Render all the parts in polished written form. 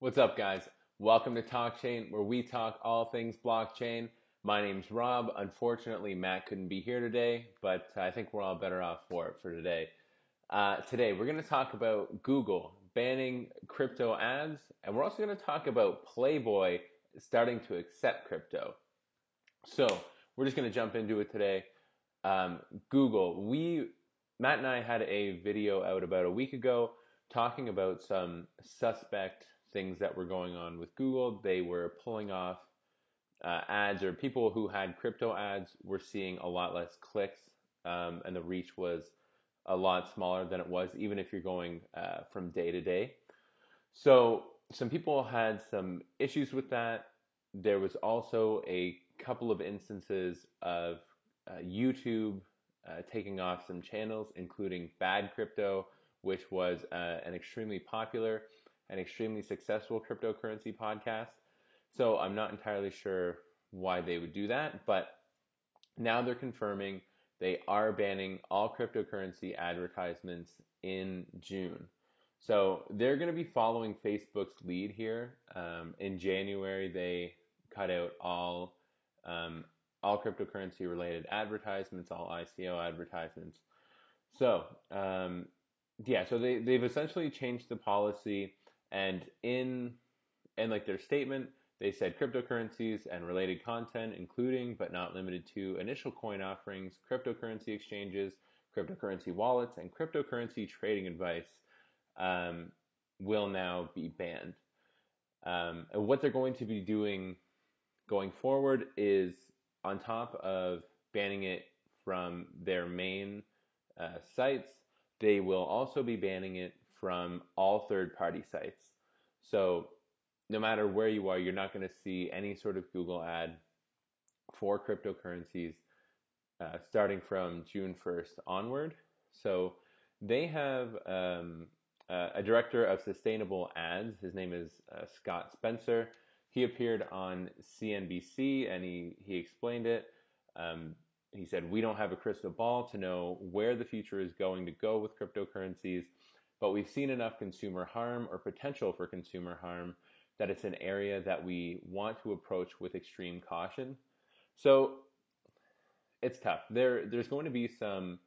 What's up, guys? Welcome to Talk Chain, where we talk all things blockchain. My name's Rob. Unfortunately, Matt couldn't be here today, but I think we're all better off for it for today. Today, we're going to talk about Google banning crypto ads, and we're also going to talk about Playboy starting to accept crypto. So we're just going to jump into it today. Google, Matt and I had a video out about a week ago talking about some suspect things that were going on with Google. They were pulling off ads, or people who had crypto ads were seeing a lot less clicks, and the reach was a lot smaller than it was, even if you're going from day to day. So some people had some issues with that. There was also a couple of instances of YouTube taking off some channels, including Bad Crypto, which was an extremely popular and extremely successful cryptocurrency podcast. So I'm not entirely sure why they would do that, but now they're confirming they are banning all cryptocurrency advertisements in June. So they're going to be following Facebook's lead here. In January, they cut out all cryptocurrency-related advertisements, all ICO advertisements. So they've essentially changed the policy. And in like their statement, they said cryptocurrencies and related content, including but not limited to initial coin offerings, cryptocurrency exchanges, cryptocurrency wallets, and cryptocurrency trading advice will now be banned. And what they're going to be doing going forward is, on top of banning it from their main sites, they will also be banning it from all third-party sites. So no matter where you are, you're not going to see any sort of Google ad for cryptocurrencies starting from June 1st onward. So they have a director of sustainable ads. His name is Scott Spencer. He appeared on CNBC and he explained it. He said, "We don't have a crystal ball to know where the future is going to go with cryptocurrencies, but we've seen enough consumer harm or potential for consumer harm that it's an area that we want to approach with extreme caution." So it's tough. There's going to be some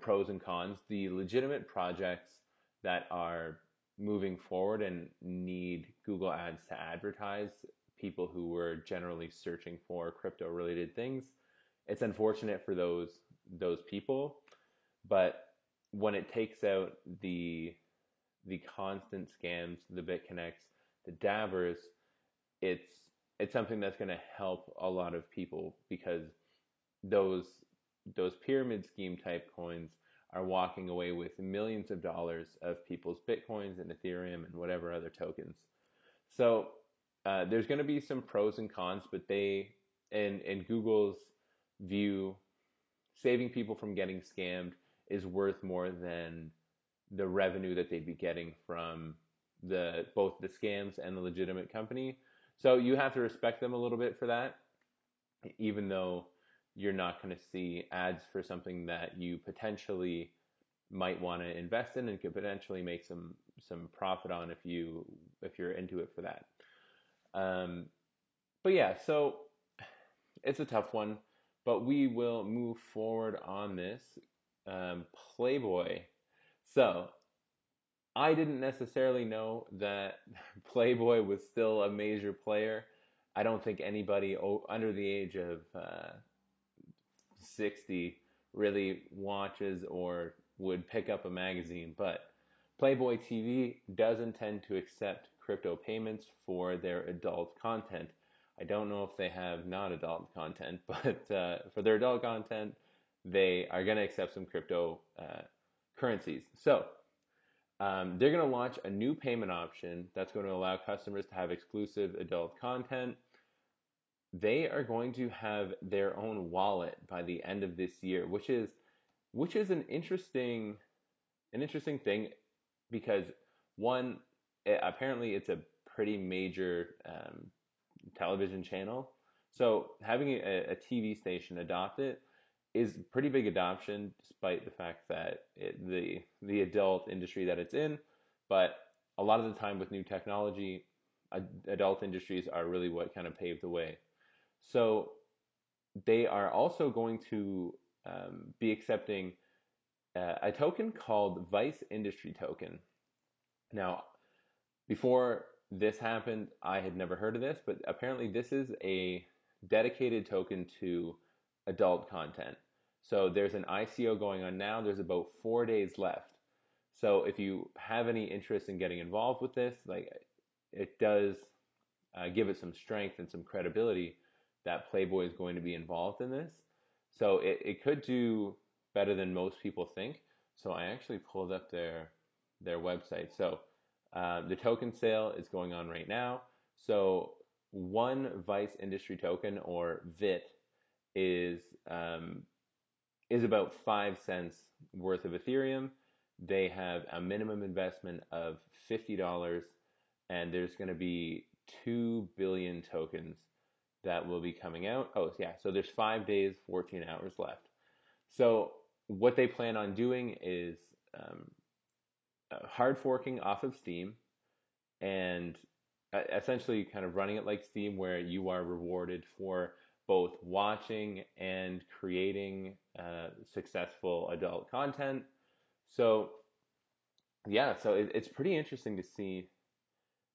pros and cons. The legitimate projects that are moving forward and need Google Ads to advertise, people who were generally searching for crypto-related things, it's unfortunate for those people, but when it takes out the constant scams, the BitConnects, the Davers, it's something that's going to help a lot of people, because those pyramid scheme type coins are walking away with millions of dollars of people's Bitcoins and Ethereum and whatever other tokens. So there's going to be some pros and cons, but they, in Google's view, saving people from getting scammed is worth more than the revenue that they'd be getting from both the scams and the legitimate company. So you have to respect them a little bit for that, even though you're not going to see ads for something that you potentially might want to invest in and could potentially make some profit on if you're into it for that. But yeah, so it's a tough one, but we will move forward on this. Playboy. So I didn't necessarily know that Playboy was still a major player. I don't think anybody under the age of 60 really watches or would pick up a magazine, but Playboy TV does intend to accept crypto payments for their adult content. I don't know if they have non-adult content, but for their adult content, they are going to accept some crypto currencies. So they're going to launch a new payment option that's going to allow customers to have exclusive adult content. They are going to have their own wallet by the end of this year, which is an interesting thing, because one, apparently it's a pretty major television channel. So having a TV station adopt it is pretty big adoption, despite the fact that the adult industry that it's in. But a lot of the time with new technology, adult industries are really what kind of paved the way. So they are also going to be accepting a token called Vice Industry Token. Now, before this happened, I had never heard of this, but apparently this is a dedicated token to adult content. So there's an ICO going on now. There's about 4 days left. So if you have any interest in getting involved with this, like, it does give it some strength and some credibility that Playboy is going to be involved in this. So it could do better than most people think. So I actually pulled up their website. So the token sale is going on right now. So one Vice Industry Token, or VIT, is about 5 cents worth of Ethereum. They have a minimum investment of $50, and there's going to be 2 billion tokens that will be coming out. Oh, yeah, so there's 5 days, 14 hours left. So what they plan on doing is hard forking off of Steam and essentially kind of running it like Steam, where you are rewarded for both watching and creating successful adult content. So, yeah, so it's pretty interesting to see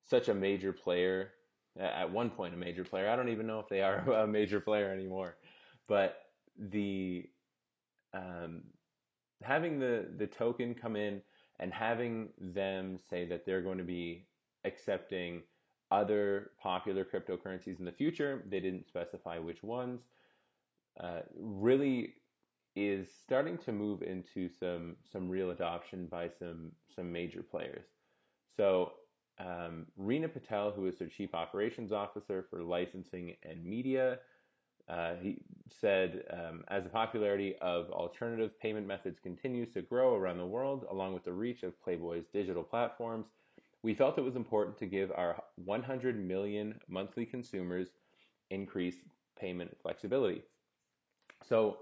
such a major player, at one point a major player. I don't even know if they are a major player anymore. But the having the token come in and having them say that they're going to be accepting other popular cryptocurrencies in the future, they didn't specify which ones, really is starting to move into some real adoption by some major players. So Rena Patel, who is their Chief Operations Officer for Licensing and Media, he said, as the popularity of alternative payment methods continues to grow around the world, along with the reach of Playboy's digital platforms, we felt it was important to give our 100 million monthly consumers increased payment flexibility. So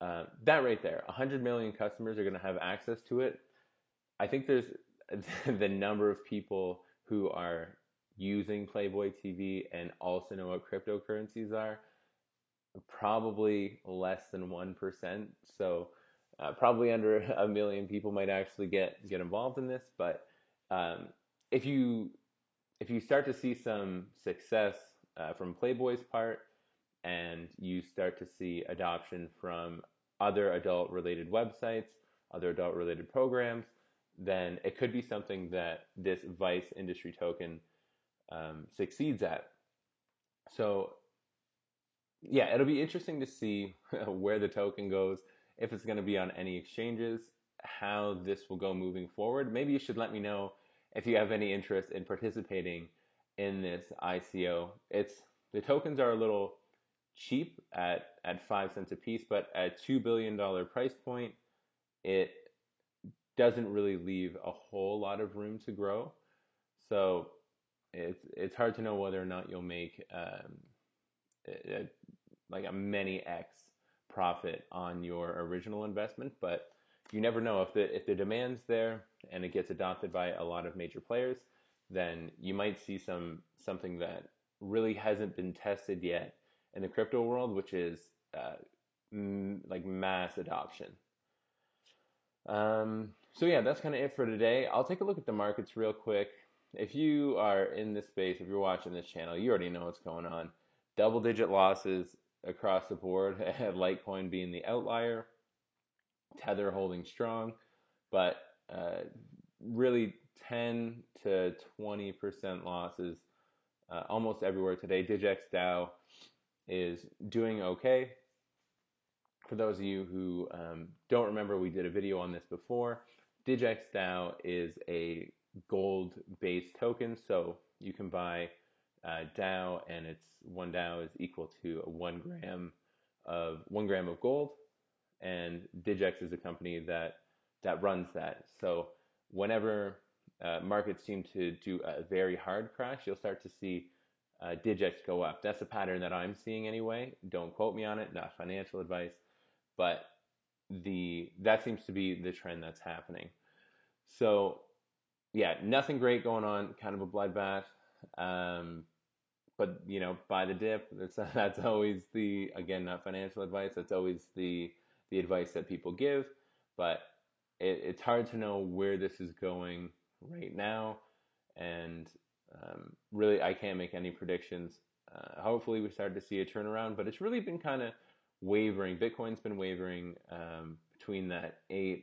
that right there, 100 million customers are going to have access to it. I think there's the number of people who are using Playboy TV and also know what cryptocurrencies are, probably less than 1%. So probably under 1 million people might actually get involved in this. But if you start to see some success from Playboy's part, and you start to see adoption from other adult-related websites, other adult-related programs, then it could be something that this Vice Industry Token succeeds at. So, yeah, it'll be interesting to see where the token goes, if it's going to be on any exchanges, how this will go moving forward. Maybe you should let me know if you have any interest in participating in this ICO. The tokens are a little cheap at 5 cents a piece, but at $2 billion price point, it doesn't really leave a whole lot of room to grow. So it's hard to know whether or not you'll make like a many X profit on your original investment, but you never know. If the demand's there and it gets adopted by a lot of major players, then you might see something that really hasn't been tested yet in the crypto world, which is like mass adoption. So yeah, that's kind of it for today. I'll take a look at the markets real quick. If you are in this space, if you're watching this channel, you already know what's going on. Double-digit losses across the board, Litecoin being the outlier, Tether holding strong, but really 10 to 20% losses almost everywhere today. Digix DAO is doing okay. For those of you who don't remember, we did a video on this before. Digix DAO is a gold-based token, so you can buy DAO, and one DAO is equal to 1 gram of gold. And Digix is a company that runs that. So whenever markets seem to do a very hard crash, you'll start to see Digix go up. That's a pattern that I'm seeing anyway. Don't quote me on it. Not financial advice. But that seems to be the trend that's happening. So, yeah, nothing great going on, kind of a bloodbath. But, you know, buy the dip. That's always the, again, not financial advice. That's always the advice that people give. But it's hard to know where this is going right now. And really, I can't make any predictions. Hopefully, we start to see a turnaround. But it's really been kind of wavering. Bitcoin's been wavering between that $8,000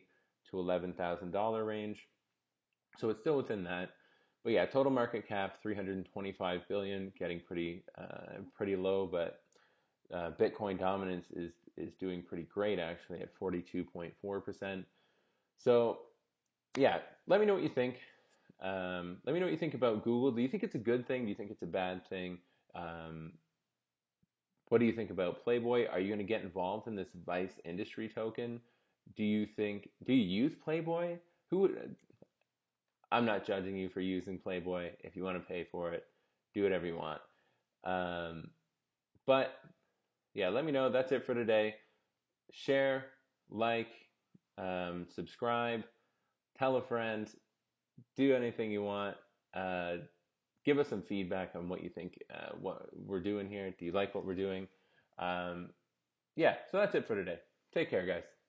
to $11,000 range. So it's still within that. But yeah, total market cap, $325 billion, getting pretty low, but Bitcoin dominance is doing pretty great, actually, at 42.4%. So yeah, let me know what you think. Let me know what you think about Google. Do you think it's a good thing? Do you think it's a bad thing? What do you think about Playboy? Are you going to get involved in this Vice Industry Token? Do you use Playboy? I'm not judging you for using Playboy. If you want to pay for it, do whatever you want. But yeah, let me know. That's it for today. Share, like, subscribe, tell a friend, do anything you want. Give us some feedback on what you think, what we're doing here. Do you like what we're doing? Yeah, so that's it for today. Take care, guys.